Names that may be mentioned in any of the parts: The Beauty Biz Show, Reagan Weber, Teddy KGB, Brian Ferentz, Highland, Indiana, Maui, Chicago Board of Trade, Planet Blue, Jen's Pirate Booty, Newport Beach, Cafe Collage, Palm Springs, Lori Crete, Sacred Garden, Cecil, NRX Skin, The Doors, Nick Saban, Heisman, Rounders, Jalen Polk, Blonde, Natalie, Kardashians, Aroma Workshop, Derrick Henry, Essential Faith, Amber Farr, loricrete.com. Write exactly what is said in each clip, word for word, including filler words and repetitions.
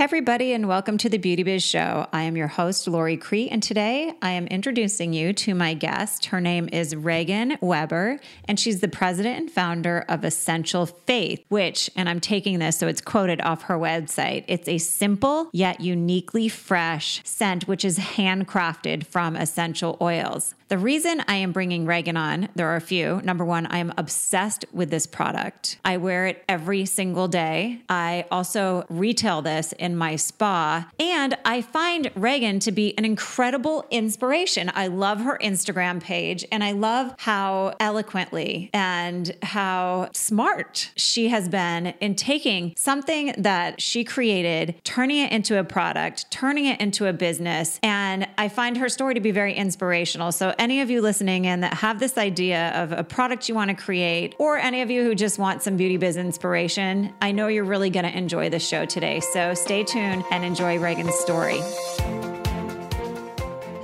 Hey everybody, and welcome to The Beauty Biz Show. I am your host, Lori Crete, and today I am introducing you to my guest. Her name is Reagan Weber, and she's the president and founder of Essential Faith, which, and I'm taking this so it's quoted off her website, it's a simple yet uniquely fresh scent which is handcrafted from essential oils. The reason I am bringing Reagan on, there are a few. Number one, I am obsessed with this product. I wear it every single day. I also retail this in my spa, and I find Reagan to be an incredible inspiration. I love her Instagram page, and I love how eloquently and how smart she has been in taking something that she created, turning it into a product, turning it into a business, and I find her story to be very inspirational. So any of you listening in that have this idea of a product you want to create, or any of you who just want some beauty biz inspiration, I know you're really going to enjoy this show today. So stay tuned and enjoy Reagan's story.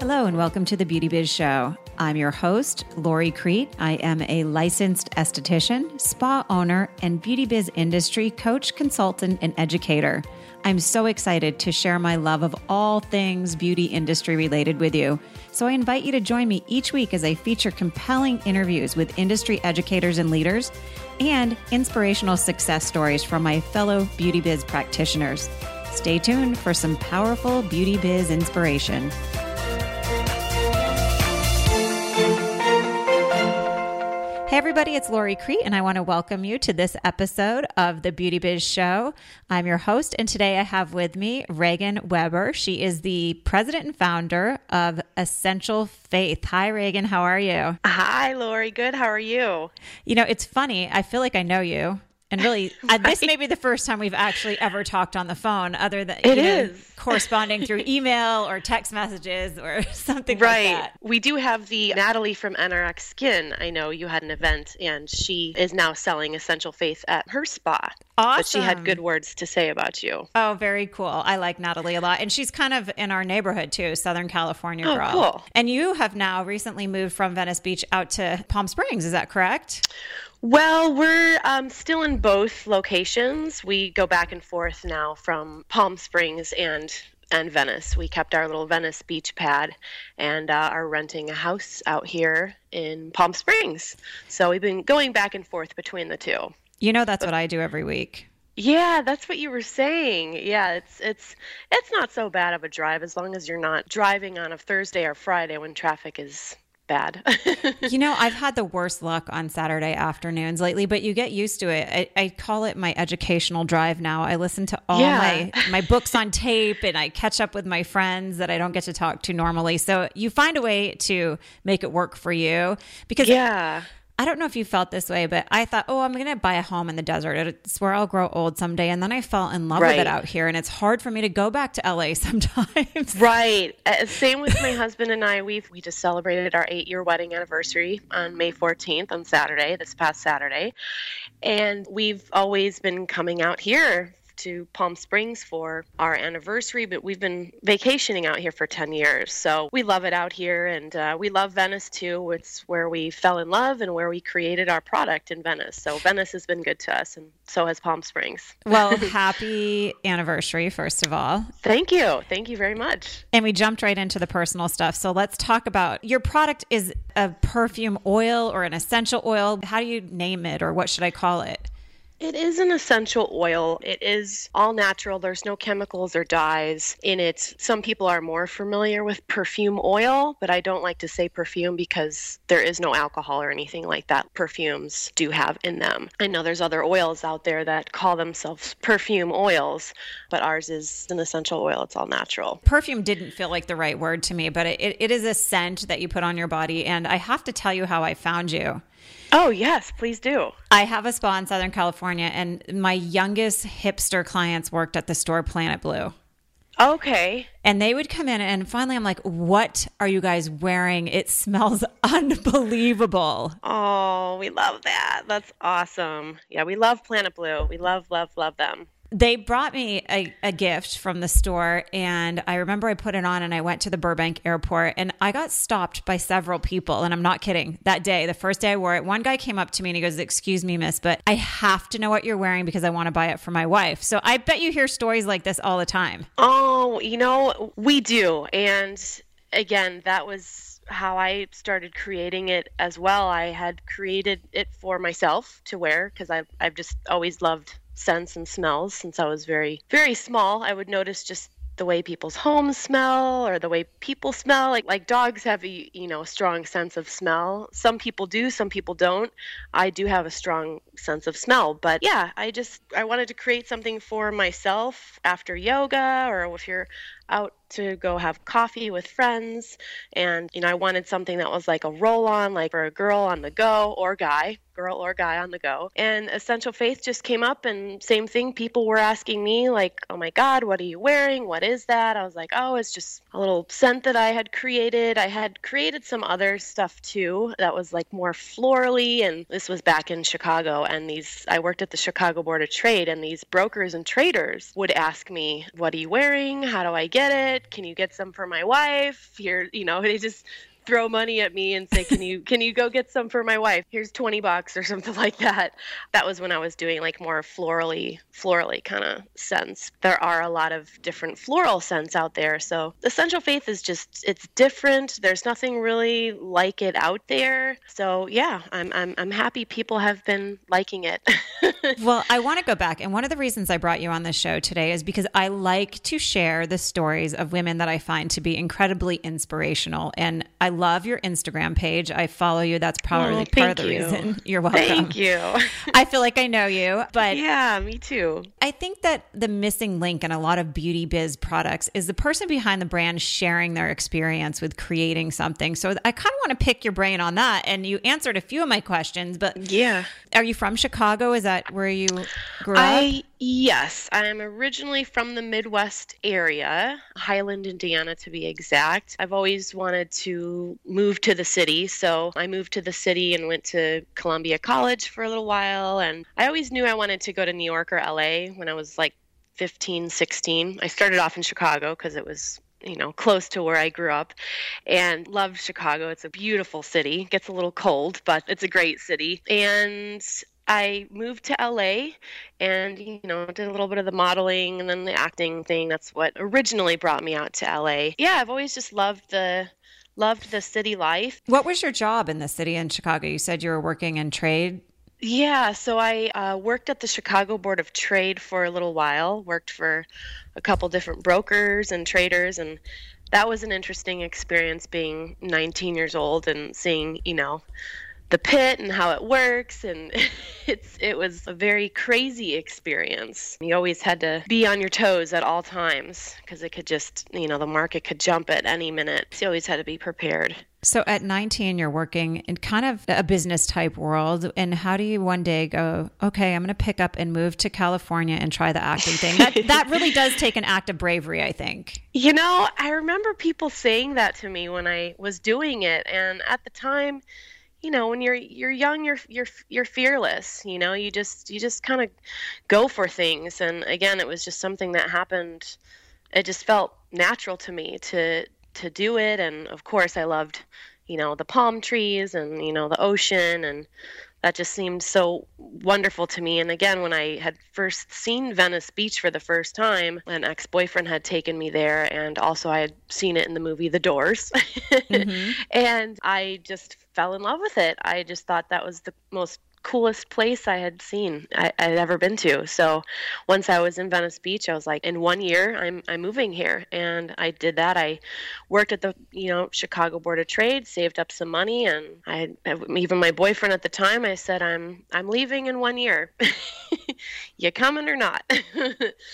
Hello, and welcome to The Beauty Biz Show. I'm your host, Lori Crete. I am a licensed esthetician, spa owner, and beauty biz industry coach, consultant, and educator. I'm so excited to share my love of all things beauty industry related with you. So I invite you to join me each week as I feature compelling interviews with industry educators and leaders and inspirational success stories from my fellow beauty biz practitioners. Stay tuned for some powerful beauty biz inspiration. Hey everybody, it's Lori Crete, and I want to welcome you to this episode of The Beauty Biz Show. I'm your host, and today I have with me Reagan Weber. She is the president and founder of Essential Faith. Hi, Reagan. How are you? Hi, Lori. Good. How are you? You know, it's funny. I feel like I know you. And really, right. uh, this may be the first time we've actually ever talked on the phone, other than you know, corresponding through email or text messages or something right. like that. We do have the Natalie from N R X Skin. I know you had an event, and she is now selling Essential Faith at her spa. Awesome. But she had good words to say about you. Oh, very cool. I like Natalie a lot. And she's kind of in our neighborhood too, Southern California girl. Oh, cool. And you have now recently moved from Venice Beach out to Palm Springs. Is that correct? Well, we're um, still in both locations. We go back and forth now from Palm Springs and and Venice. We kept our little Venice Beach pad and uh, are renting a house out here in Palm Springs. So we've been going back and forth between the two. You know, that's what I do every week. Yeah, that's what you were saying. Yeah, it's it's it's not so bad of a drive as long as you're not driving on a Thursday or Friday when traffic is bad. You know, I've had the worst luck on Saturday afternoons lately, but you get used to it. I, I call it my educational drive now. I listen to all yeah. my, my books on tape, and I catch up with my friends that I don't get to talk to normally. So you find a way to make it work for you, because yeah. It, I don't know if you felt this way, but I thought, oh, I'm going to buy a home in the desert. It's where I'll grow old someday. And then I fell in love right. with it out here. And it's hard for me to go back to L A sometimes. Right. Uh, same with my husband and I. We've, we just celebrated our eight-year wedding anniversary on May fourteenth on Saturday, this past Saturday. And we've always been coming out here to Palm Springs for our anniversary, but we've been vacationing out here for ten years. So we love it out here, and uh, we love Venice too. It's where we fell in love and where we created our product in Venice. So Venice has been good to us, and so has Palm Springs. Well, happy anniversary, first of all. Thank you. Thank you very much. And we jumped right into the personal stuff. So let's talk about your product. Is a perfume oil or an essential oil? How do you name it, or what should I call it? It is an essential oil. It is all natural. There's no chemicals or dyes in it. Some people are more familiar with perfume oil, but I don't like to say perfume because there is no alcohol or anything like that. Perfumes do have in them. I know there's other oils out there that call themselves perfume oils, but ours is an essential oil. It's all natural. Perfume didn't feel like the right word to me, but it, it is a scent that you put on your body. And I have to tell you how I found you. Oh, yes, please do. I have a spa in Southern California, and my youngest hipster clients worked at the store Planet Blue. Okay. And they would come in, and finally I'm like, what are you guys wearing? It smells unbelievable. Oh, we love that. That's awesome. Yeah, we love Planet Blue. We love, love, love them. They brought me a, a gift from the store, and I remember I put it on and I went to the Burbank airport, and I got stopped by several people, and I'm not kidding. That day, the first day I wore it, one guy came up to me and he goes, "Excuse me, miss, but I have to know what you're wearing because I want to buy it for my wife." So I bet you hear stories like this all the time. Oh, you know, we do. And again, that was how I started creating it as well. I had created it for myself to wear because I've, I've just always loved scents and smells since I was very, very small. I would notice just the way people's homes smell or the way people smell. Like like dogs have a, you know, a strong sense of smell. Some people do, some people don't. I do have a strong sense of smell. But yeah, I just, I wanted to create something for myself after yoga, or if you're out to go have coffee with friends. And, you know, I wanted something that was like a roll-on, like for a girl on the go, or guy, girl or guy on the go. And Essential Faith just came up, and same thing. People were asking me like, "Oh my God, what are you wearing? What is that?" I was like, "Oh, it's just a little scent that I had created." I had created some other stuff too that was like more florally. And this was back in Chicago. And these, I worked at the Chicago Board of Trade, and these brokers and traders would ask me, "What are you wearing? How do I get get it? Can you get some for my wife? Here," you know, they just throw money at me and say, can you, can you go get some for my wife? Here's twenty bucks or something like that. That was when I was doing like more florally, florally kind of scents. There are a lot of different floral scents out there. So Essential Faith is just, it's different. There's nothing really like it out there. So yeah, I'm, I'm, I'm happy people have been liking it. Well, I want to go back. And one of the reasons I brought you on this show today is because I like to share the stories of women that I find to be incredibly inspirational. And I love your Instagram page. I follow you. That's probably oh, part of the you. reason. You're welcome. Thank you. I feel like I know you, but yeah, me too. I think that the missing link in a lot of beauty biz products is the person behind the brand sharing their experience with creating something. So I kind of want to pick your brain on that. And you answered a few of my questions, but yeah, are you from Chicago? Is that where you grew I- up? Yes, I'm originally from the Midwest area, Highland, Indiana to be exact. I've always wanted to move to the city, so I moved to the city and went to Columbia College for a little while, and I always knew I wanted to go to New York or L A when I was like fifteen, sixteen. I started off in Chicago because it was, you know, close to where I grew up, and love Chicago. It's a beautiful city. It gets a little cold, but it's a great city. And I moved to L A and, you know, did a little bit of the modeling and then the acting thing. That's what originally brought me out to L A. Yeah, I've always just loved the loved the city life. What was your job in the city in Chicago? You said you were working in trade. Yeah, so I uh, worked at the Chicago Board of Trade for a little while, worked for a couple different brokers and traders, and that was an interesting experience being nineteen years old and seeing, you know, the pit and how it works. And it's it was a very crazy experience. You always had to be on your toes at all times because it could just, you know, the market could jump at any minute. So you always had to be prepared. So at nineteen, you're working in kind of a business type world. And how do you one day go, okay, I'm going to pick up and move to California and try the acting thing? That, that really does take an act of bravery, I think. You know, I remember people saying that to me when I was doing it. And at the time, you know, when you're you're young, you're you're you're fearless. You know, you just you just kind of go for things. And again, it was just something that happened. It just felt natural to me to to do it. And of course, I loved, you know, the palm trees and, you know, the ocean, and that just seemed so wonderful to me. And again, when I had first seen Venice Beach for the first time, an ex-boyfriend had taken me there, and also I had seen it in the movie The Doors. Mm-hmm. And I just fell in love with it. I just thought that was the most coolest place I had seen, I, I'd ever been to. So once I was in Venice Beach, I was like, in one year, I'm I'm moving here. And I did that. I worked at the, you know, Chicago Board of Trade, saved up some money. And I, even my boyfriend at the time, I said, I'm, I'm leaving in one year. You coming or not?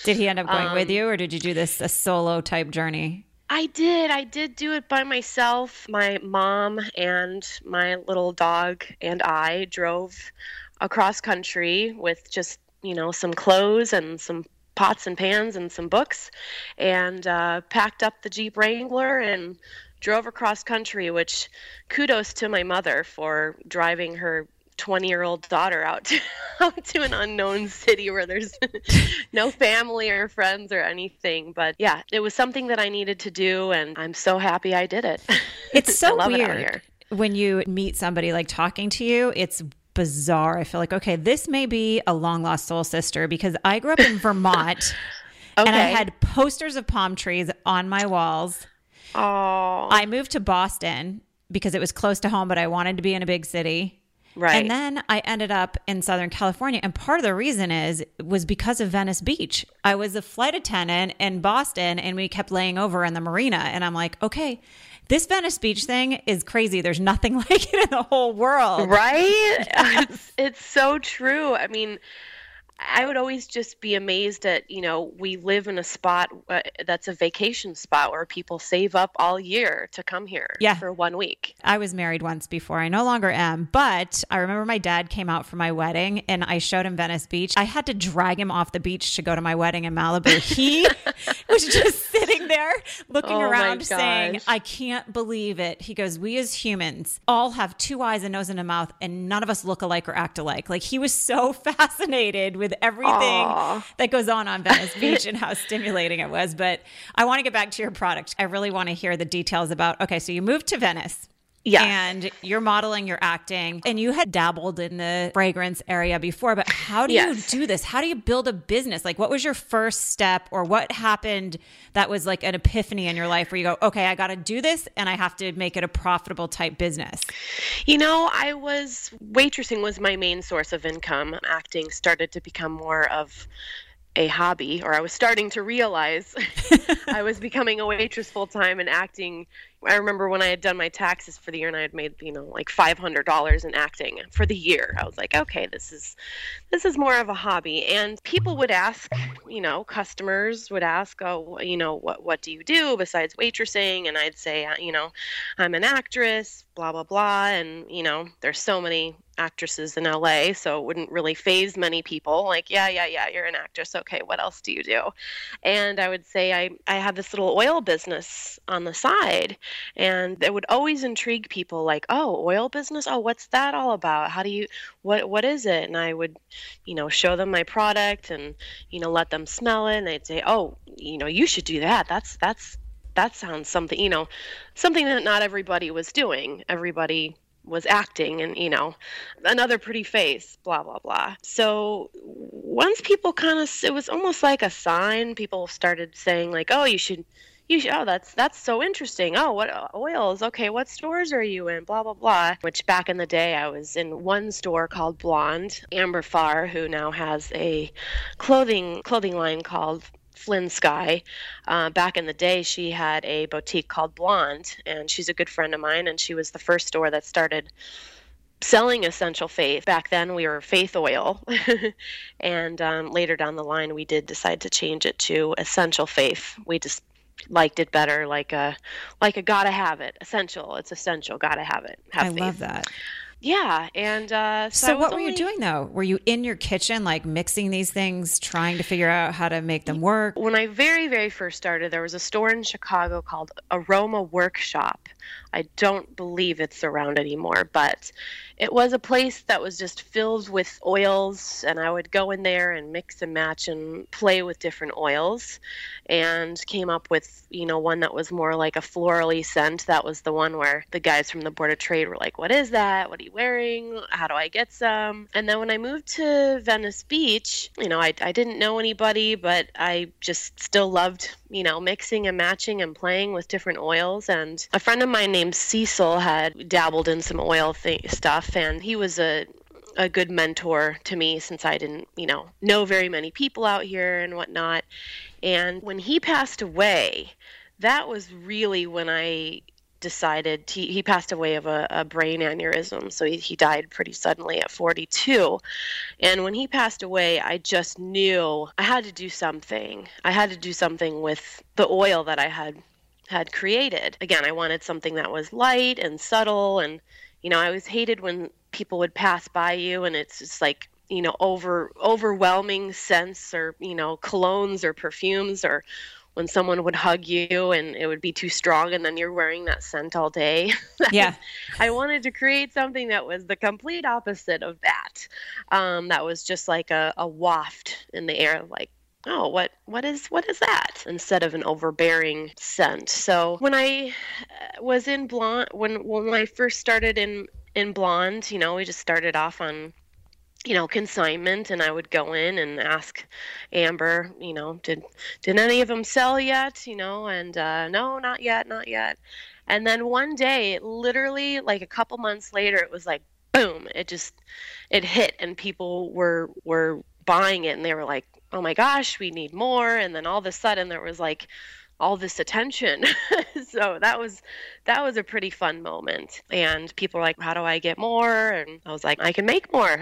Did he end up going um, with you, or did you do this a solo type journey? I did. I did do it by myself. My mom and my little dog and I drove across country with just, you know, some clothes and some pots and pans and some books, and uh, packed up the Jeep Wrangler and drove across country, which kudos to my mother for driving her twenty-year-old daughter out to, out to an unknown city where there's no family or friends or anything. But yeah, it was something that I needed to do, and I'm so happy I did it. It's so I love weird it out here. When you meet somebody like talking to you, it's bizarre. I feel like, okay, this may be a long lost soul sister, because I grew up in Vermont okay. and I had posters of palm trees on my walls. Oh. I moved to Boston because it was close to home, but I wanted to be in a big city. Right. And then I ended up in Southern California. And part of the reason is, was because of Venice Beach. I was a flight attendant in Boston and we kept laying over in the marina. And I'm like, okay, this Venice Beach thing is crazy. There's nothing like it in the whole world. Right? It's, it's so true. I mean, I would always just be amazed at, you know, we live in a spot that's a vacation spot where people save up all year to come here yeah. for one week. I was married once before. I no longer am. But I remember my dad came out for my wedding and I showed him Venice Beach. I had to drag him off the beach to go to my wedding in Malibu. He was just sitting there looking oh around saying, I can't believe it. He goes, we as humans all have two eyes, a nose, and a mouth, and none of us look alike or act alike. Like, he was so fascinated with everything Aww. That goes on on Venice Beach and how stimulating it was. But I want to get back to your product. I really want to hear the details about, okay, so you moved to Venice. Yeah. And you're modeling, you're acting, and you had dabbled in the fragrance area before, but how do yes. you do this? How do you build a business? Like, what was your first step, or what happened that was like an epiphany in your life where you go, okay, I got to do this and I have to make it a profitable type business? You know, I was, waitressing was my main source of income. Acting started to become more of a hobby, or I was starting to realize I was becoming a waitress full time and acting. I remember when I had done my taxes for the year and I had made, you know, like five hundred dollars in acting for the year. I was like, okay, this is, this is more of a hobby. And people would ask, you know, customers would ask, oh, you know, what, what do you do besides waitressing? And I'd say, you know, I'm an actress, blah, blah, blah. And, you know, there's so many actresses in L A, so it wouldn't really faze many people. Like, yeah, yeah, yeah, you're an actress. Okay, what else do you do? And I would say I, I have this little oil business on the side. And it would always intrigue people, like, oh, oil business? Oh, what's that all about? How do you, what, what is it? And I would, you know, show them my product and, you know, let them smell it. And they'd say, oh, you know, you should do that. That's, that's, that sounds something, you know, something that not everybody was doing. Everybody was acting and, you know, another pretty face, blah, blah, blah. So once people kind of, it was almost like a sign. People started saying, like, oh, you should, You should, oh, that's that's so interesting. Oh, what oils? Okay, what stores are you in? Blah, blah, blah. Which back in the day, I was in one store called Blonde. Amber Farr, who now has a clothing clothing line called Flynn Skye. Uh, back in the day, she had a boutique called Blonde, and she's a good friend of mine, and she was the first store that started selling Essential Faith. Back then we were Faith Oil. And um, later down the line, we did decide to change it to Essential Faith. We just liked it better, like a like a gotta have it, essential. It's essential, gotta have it. Have I faith. Love that. Yeah, and uh, so, so what were only... you doing though? Were you in your kitchen, like mixing these things, trying to figure out how to make them work? When I very, very first started, there was a store in Chicago called Aroma Workshop. I don't believe it's around anymore, but it was a place that was just filled with oils, and I would go in there and mix and match and play with different oils, and came up with, you know, one that was more like a florally scent. That was the one where the guys from the Board of Trade were like, what is that? What are you wearing? How do I get some? And then when I moved to Venice Beach, you know, I, I didn't know anybody, but I just still loved, you know, mixing and matching and playing with different oils. And a friend of mine named Cecil had dabbled in some oil th- stuff, and he was a a good mentor to me, since I didn't, you know, know very many people out here and whatnot. And when he passed away, that was really when I decided he, he passed away of a, a brain aneurysm. So he, he died pretty suddenly at forty-two. And when he passed away, I just knew I had to do something. I had to do something with the oil that I had, had created. Again, I wanted something that was light and subtle. And, you know, I always hated when people would pass by you and it's just like, you know, over overwhelming scents, or, you know, colognes or perfumes or when someone would hug you and it would be too strong and then you're wearing that scent all day. Yeah. I wanted to create something that was the complete opposite of that. Um, that was just like a, a waft in the air, like, oh, what, what is, what is that? Instead of an overbearing scent. So when I was in Blonde, when, when I first started in, in Blonde, you know, we just started off on, you know, consignment, and I would go in and ask Amber, you know, did, did any of them sell yet? You know, and, uh, no, not yet, not yet. And then one day, literally like a couple months later, it was like, boom, it just, it hit, and people were, were buying it, and they were like, oh my gosh, we need more. And then all of a sudden there was like all this attention. So that was, that was a pretty fun moment. And people were like, how do I get more? And I was like, I can make more.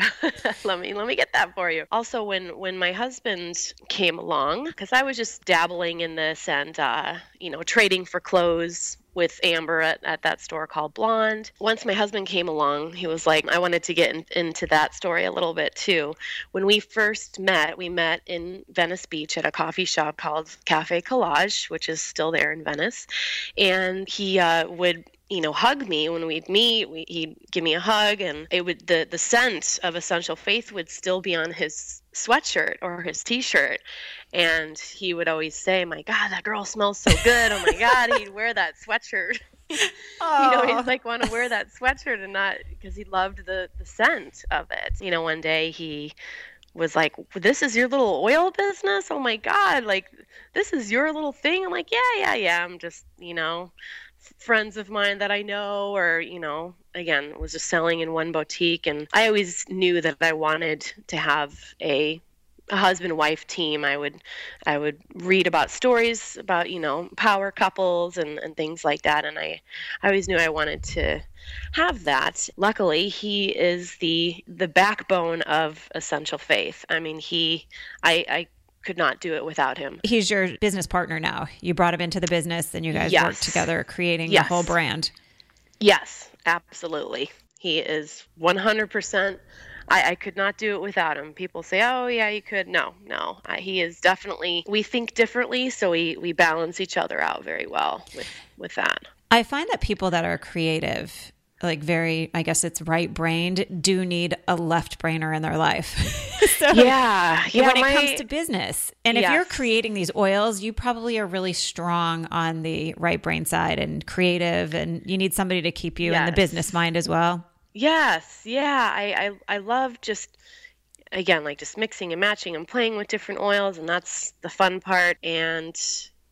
Let me, let me get that for you. Also, when, when my husband came along, cause I was just dabbling in this and, uh, you know, trading for clothes with Amber at, at that store called Blonde. Once my husband came along, he was like, I wanted to get in, into that story a little bit too. When we first met, we met in Venice Beach at a coffee shop called Cafe Collage, which is still there in Venice. And he uh, would, you know, hug me when we'd meet. We, he'd give me a hug, and it would, the, the scent of Essential Faith would still be on his sweatshirt or his t-shirt. And he would always say, my God, that girl smells so good. Oh my God, he'd wear that sweatshirt. Oh. You know, he'd like want to wear that sweatshirt and not, because he loved the, the scent of it. You know, one day he was like, this is your little oil business? Oh my God, like, this is your little thing? I'm like, yeah, yeah, yeah. I'm just, you know, friends of mine that I know, or, you know, again, was just selling in one boutique. And I always knew that I wanted to have a, a husband wife team. I would, I would read about stories about, you know, power couples and, and things like that. And I, I always knew I wanted to have that. Luckily, he is the, the backbone of Essential Faith. I mean, he, I, I, could not do it without him. He's your business partner now. You brought him into the business and you guys yes. worked together creating yes. the whole brand. Yes, absolutely. He is one hundred percent. I, I could not do it without him. People say, oh yeah, you could. No, no. Uh, he is definitely, we think differently, so we, we balance each other out very well with, with that. I find that people that are creative, like very, I guess it's right-brained, do need a left-brainer in their life. so yeah, yeah. When my, it comes to business, and yes. if you're creating these oils, you probably are really strong on the right-brain side and creative, and you need somebody to keep you yes. in the business mind as well. Yes, yeah. I, I I love just, again, like just mixing and matching and playing with different oils, and that's the fun part. And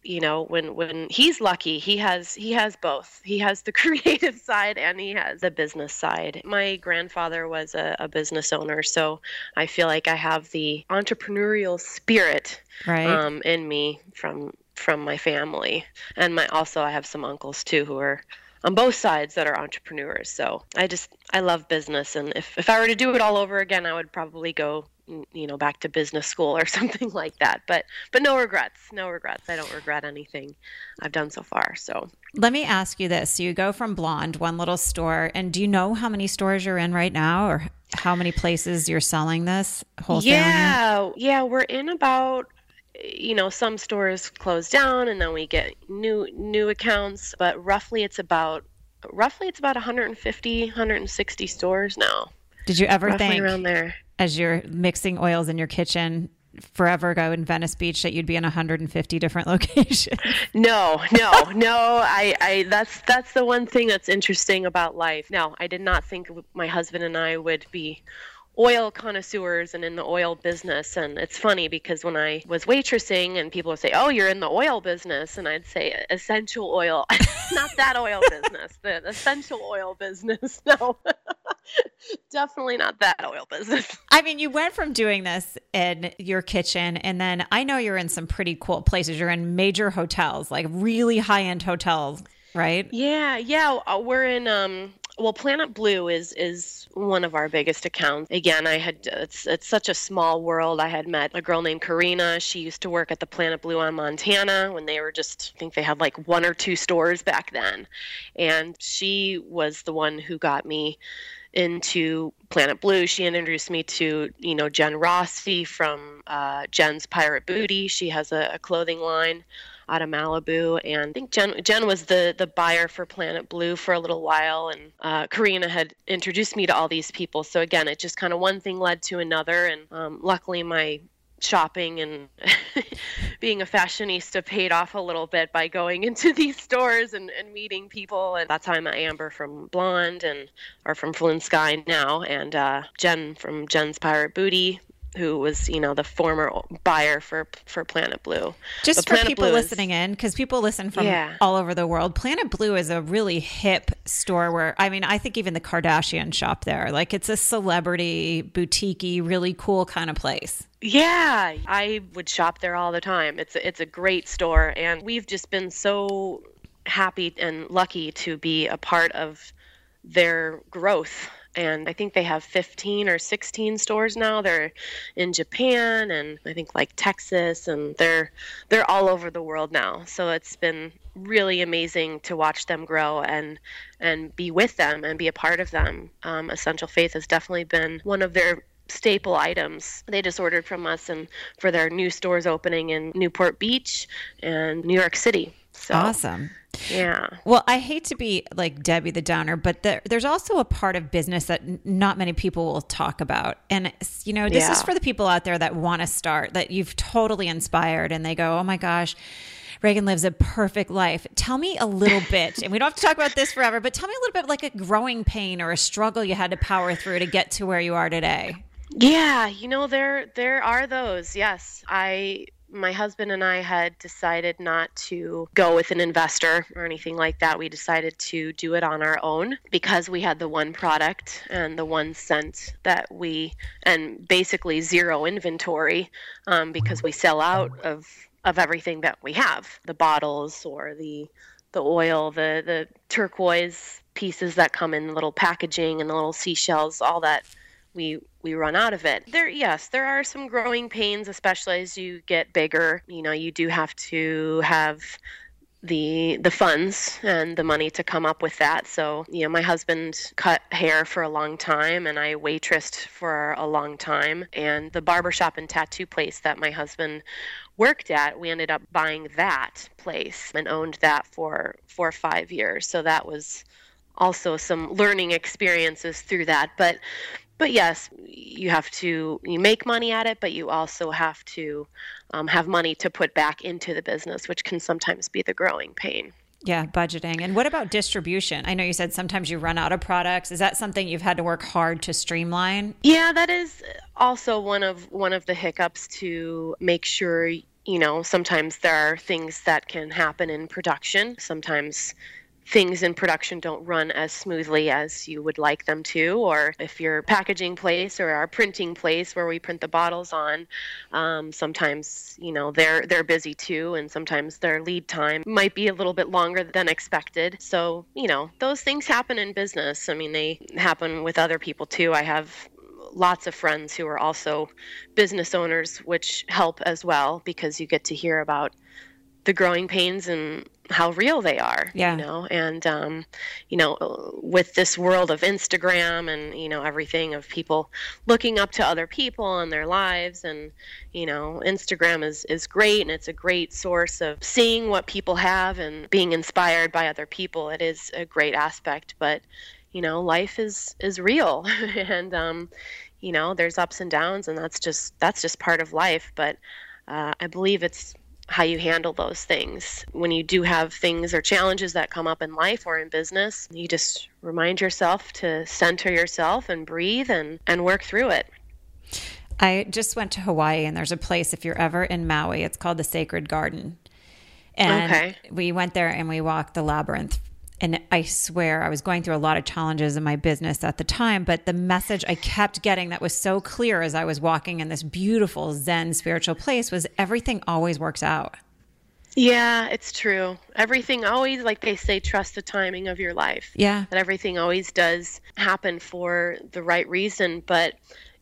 you know, when, when he's lucky, he has, he has both. He has the creative side and he has the business side. My grandfather was a, a business owner, so I feel like I have the entrepreneurial spirit right. um, in me from, from my family. And my, also I have some uncles too, who are on both sides that are entrepreneurs. So I just, I love business. And if, if I were to do it all over again, I would probably go, you know, back to business school or something like that. But, but no regrets, no regrets. I don't regret anything I've done so far. So let me ask you this. So you go from Blonde, one little store, and do you know how many stores you're in right now or how many places you're selling this wholesale? Yeah. Yeah. We're in about, you know, some stores close down and then we get new, new accounts, but roughly it's about, roughly it's about one hundred fifty, one hundred sixty stores now. Did you ever roughly think around there, as you're mixing oils in your kitchen forever ago in Venice Beach, that you'd be in one hundred fifty different locations? No, no, no. I, I, that's, that's the one thing that's interesting about life. No, I did not think my husband and I would be oil connoisseurs and in the oil business. And it's funny because when I was waitressing and people would say, oh, you're in the oil business. And I'd say essential oil, not that oil business, the essential oil business. No, definitely not that oil business. I mean, you went from doing this in your kitchen, and then I know you're in some pretty cool places. You're in major hotels, like really high-end hotels, right? Yeah. Yeah. We're in, um, Well, Planet Blue is is one of our biggest accounts. Again, I had it's it's such a small world. I had met a girl named Karina. She used to work at the Planet Blue on Montana when they were just, I think they had like one or two stores back then. And she was the one who got me into Planet Blue. She introduced me to, you know, Jen Rossi from uh, Jen's Pirate Booty. She has a, a clothing line. out of Malibu. And I think Jen Jen was the the buyer for Planet Blue for a little while, and uh, Karina had introduced me to all these people. So again, it just kind of one thing led to another, and um, luckily my shopping and being a fashionista paid off a little bit by going into these stores and, and meeting people. And that's how I met Amber from Blonde, and or from Flynn Skye now, and uh, Jen from Jen's Pirate Booty, who was, you know, the former buyer for for Planet Blue. Just but for Planet people Blue listening is, in, because people listen from yeah. all over the world. Planet Blue is a really hip store where, I mean, I think even the Kardashians shop there. Like, it's a celebrity, boutique-y, really cool kind of place. Yeah, I would shop there all the time. It's a, it's a great store, and we've just been so happy and lucky to be a part of their growth. And I think they have fifteen or sixteen stores now. They're in Japan and I think like Texas, and they're they're all over the world now. So it's been really amazing to watch them grow and and be with them and be a part of them. Um, Essential Faith has definitely been one of their staple items. They just ordered from us and for their new stores opening in Newport Beach and New York City. So, awesome. Yeah. Well, I hate to be like Debbie the Downer, but there, there's also a part of business that n- not many people will talk about. And, you know, this yeah. is for the people out there that want to start, that you've totally inspired, and they go, oh my gosh, Reagan lives a perfect life. Tell me a little bit, and we don't have to talk about this forever, but tell me a little bit like a growing pain or a struggle you had to power through to get to where you are today. Yeah. You know, there, there are those. Yes. I, my husband and I had decided not to go with an investor or anything like that. We decided to do it on our own because we had the one product and the one scent that we, and basically zero inventory, um, because we sell out of, of everything that we have, the bottles or the, the oil, the, the turquoise pieces that come in the little packaging and the little seashells, all that. We we run out of it. There, yes, there are some growing pains, especially as you get bigger. You know, you do have to have the the funds and the money to come up with that. So, you know, my husband cut hair for a long time, and I waitressed for a long time. And the barbershop and tattoo place that my husband worked at, we ended up buying that place and owned that for for five years. So that was also some learning experiences through that, but. But yes, you have to you make money at it, but you also have to um, have money to put back into the business, which can sometimes be the growing pain. Yeah, budgeting. And what about distribution? I know you said sometimes you run out of products. Is that something you've had to work hard to streamline? Yeah, that is also one of one of the hiccups, to make sure, you know, sometimes there are things that can happen in production. Sometimes things in production don't run as smoothly as you would like them to, or if your packaging place or our printing place where we print the bottles on, um, sometimes, you know, they're they're busy too, and sometimes their lead time might be a little bit longer than expected. So, you know, those things happen in business. I mean, they happen with other people too. I have lots of friends who are also business owners, which help as well, because you get to hear about the growing pains and how real they are, yeah. you know, and, um, you know, with this world of Instagram and, you know, everything of people looking up to other people and their lives, and, you know, Instagram is, is great, and it's a great source of seeing what people have and being inspired by other people. It is a great aspect, but, you know, life is, is real and, um, you know, there's ups and downs, and that's just, that's just part of life. But, uh, I believe it's how you handle those things. When you do have things or challenges that come up in life or in business, you just remind yourself to center yourself and breathe and, and work through it. I just went to Hawaii, and there's a place, if you're ever in Maui, it's called the Sacred Garden. And okay. we went there and we walked the labyrinth. And I swear I was going through a lot of challenges in my business at the time, but the message I kept getting that was so clear as I was walking in this beautiful Zen spiritual place was everything always works out. Yeah, it's true. Everything always, like they say, trust the timing of your life. Yeah. That everything always does happen for the right reason. But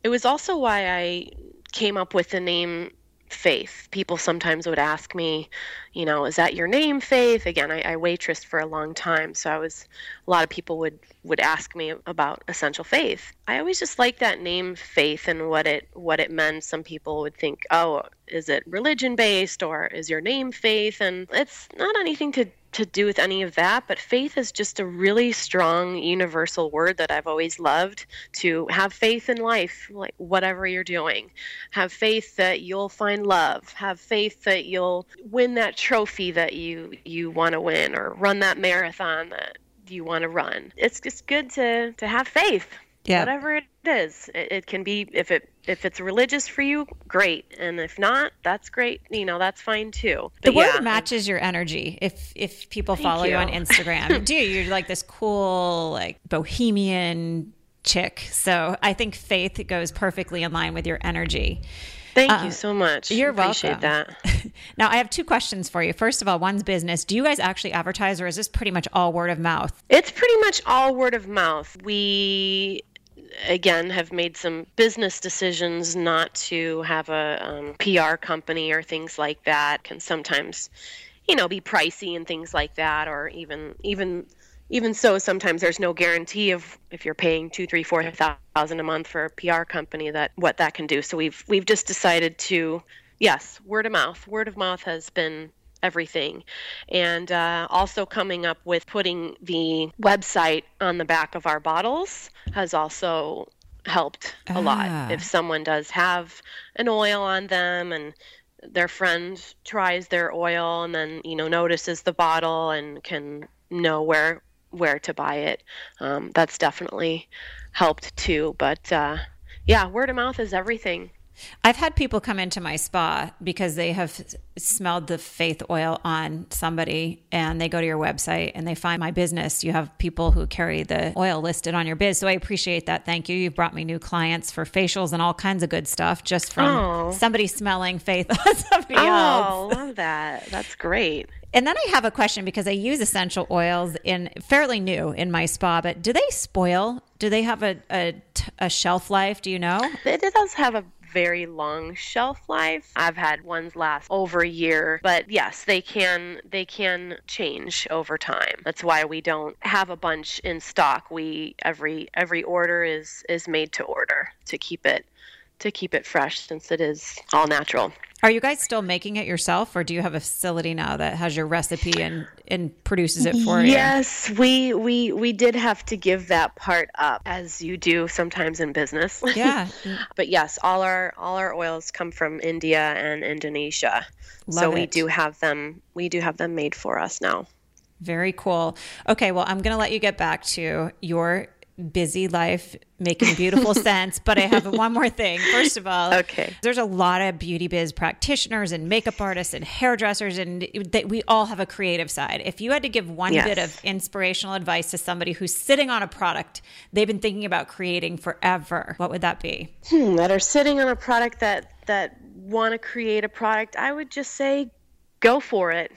it was also why I came up with the name Faith. People sometimes would ask me, you know, is that your name, Faith? Again, I, I waitressed for a long time, so I was, a lot of people would, would ask me about Essential Faith. I always just liked that name, Faith, and what it what it meant. Some people would think, oh, is it religion-based, or is your name Faith? And it's not anything to to do with any of that, but faith is just a really strong universal word that I've always loved. To have faith in life, like whatever you're doing, have faith that you'll find love, have faith that you'll win that trophy that you, you want to win, or run that marathon that you want to run. It's just good to, to have faith. Yeah. Whatever it is, it, it can be, if it if it's religious for you, great. And if not, that's great. You know, that's fine too. But the word yeah. matches your energy. If if people Thank follow you. you on Instagram, do you're like this cool, like bohemian chick. So I think faith goes perfectly in line with your energy. Thank uh, you so much. You're Appreciate welcome. Appreciate that. Now, I have two questions for you. First of all, one's business. Do you guys actually advertise, or is this pretty much all word of mouth? It's pretty much all word of mouth. We... again, have made some business decisions not to have a um, P R company or things like that. Can sometimes, you know, be pricey and things like that, or even even even so, sometimes there's no guarantee of if you're paying two, three, four thousand a month for a P R company that what that can do. So we've we've just decided to, yes, word of mouth. Word of mouth has been everything. And uh, also coming up with putting the website on the back of our bottles has also helped a ah. lot. If someone does have an oil on them and their friend tries their oil and then, you know, notices the bottle and can know where where to buy it, um, that's definitely helped too. But uh, yeah, word of mouth is everything. I've had people come into my spa because they have smelled the faith oil on somebody, and they go to your website and they find my business. You have people who carry the oil listed on your biz. So I appreciate that. Thank you. You've brought me new clients for facials and all kinds of good stuff just from oh. somebody smelling faith on somebody oh, else. Oh, love that. That's great. And then I have a question, because I use essential oils in fairly new in my spa, but do they spoil? Do they have a, a, a shelf life? Do you know? It does have a very long shelf life. I've had ones last over a year, but yes, they can they can change over time. That's why we don't have a bunch in stock. We every every order is is made to order to keep it to keep it fresh, since it is all natural. Are you guys still making it yourself, or do you have a facility now that has your recipe and, and produces it for you? Yes, we, we we did have to give that part up, as you do sometimes in business. Yeah. But yes, all our all our oils come from India and Indonesia. Love so it. we do have them we do have them made for us now. Very cool. Okay, well, I'm going to let you get back to your busy life making beautiful sense, but I have one more thing. First of all, okay. There's a lot of beauty biz practitioners and makeup artists and hairdressers, and that we all have a creative side. If you had to give one yes. bit of inspirational advice to somebody who's sitting on a product they've been thinking about creating forever, what would that be? Hmm, that are sitting on a product that that want to create a product, I would just say, go for it.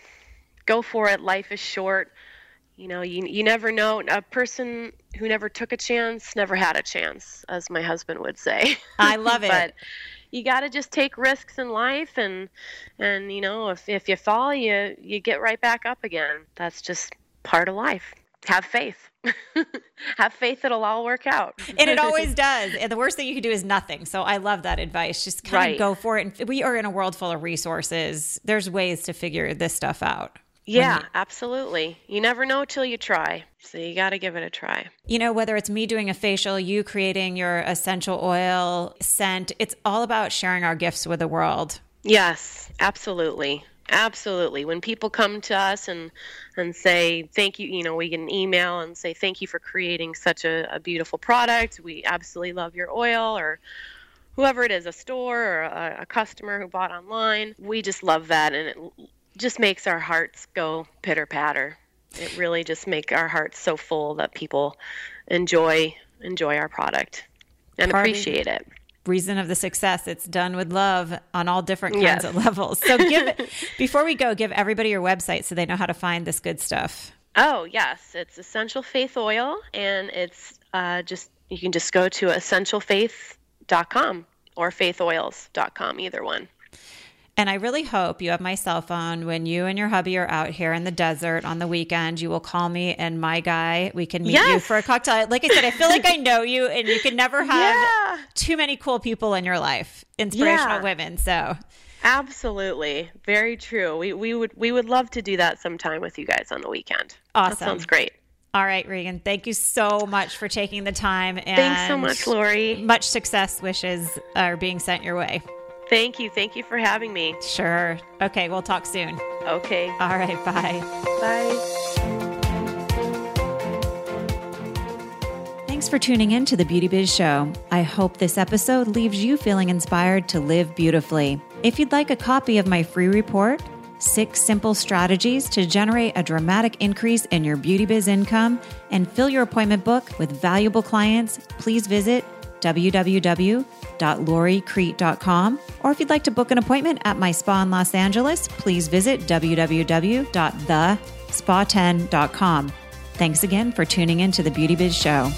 Go for it. Life is short. You know, you you never know. A person who never took a chance never had a chance, as my husband would say. I love it. But you got to just take risks in life, and and you know, if if you fall, you you get right back up again. That's just part of life. Have faith. Have faith it'll all work out. And it always does. And the worst thing you can do is nothing. So I love that advice. Just kind right. of go for it. And we are in a world full of resources. There's ways to figure this stuff out. Yeah, absolutely. You never know till you try. So you got to give it a try. You know, whether it's me doing a facial, you creating your essential oil scent, it's all about sharing our gifts with the world. Yes, absolutely. Absolutely. When people come to us and, and say, thank you, you know, we get an email and say, thank you for creating such a, a beautiful product. We absolutely love your oil, or whoever it is, a store or a, a customer who bought online. We just love that. And it just makes our hearts go pitter patter. It really just makes our hearts so full that people enjoy enjoy our product and Party. appreciate it. Reason of the success. It's done with love on all different kinds yes. of levels. So give before we go, give everybody your website so they know how to find this good stuff. Oh yes, it's Essential Faith Oil, and it's uh, just you can just go to essential faith dot com or faith oils dot com, either one. And I really hope you have my cell phone. When you and your hubby are out here in the desert on the weekend, you will call me and my guy, we can meet yes. you for a cocktail. Like I said, I feel like I know you, and you can never have yeah. too many cool people in your life, inspirational yeah. women. So absolutely. Very true. We, we would, we would love to do that sometime with you guys on the weekend. Awesome. That sounds great. All right, Reagan, thank you so much for taking the time. And thanks so much, Lori. Much success wishes are being sent your way. Thank you. Thank you for having me. Sure. Okay. We'll talk soon. Okay. All right. Bye. Bye. Thanks for tuning in to The Beauty Biz Show. I hope this episode leaves you feeling inspired to live beautifully. If you'd like a copy of my free report, Six Simple Strategies to Generate a Dramatic Increase in Your Beauty Biz Income, and fill your appointment book with valuable clients, please visit w w w dot lori crete dot com. Or if you'd like to book an appointment at my spa in Los Angeles, please visit w w w dot the spa ten dot com. Thanks again for tuning in to The Beauty Biz Show.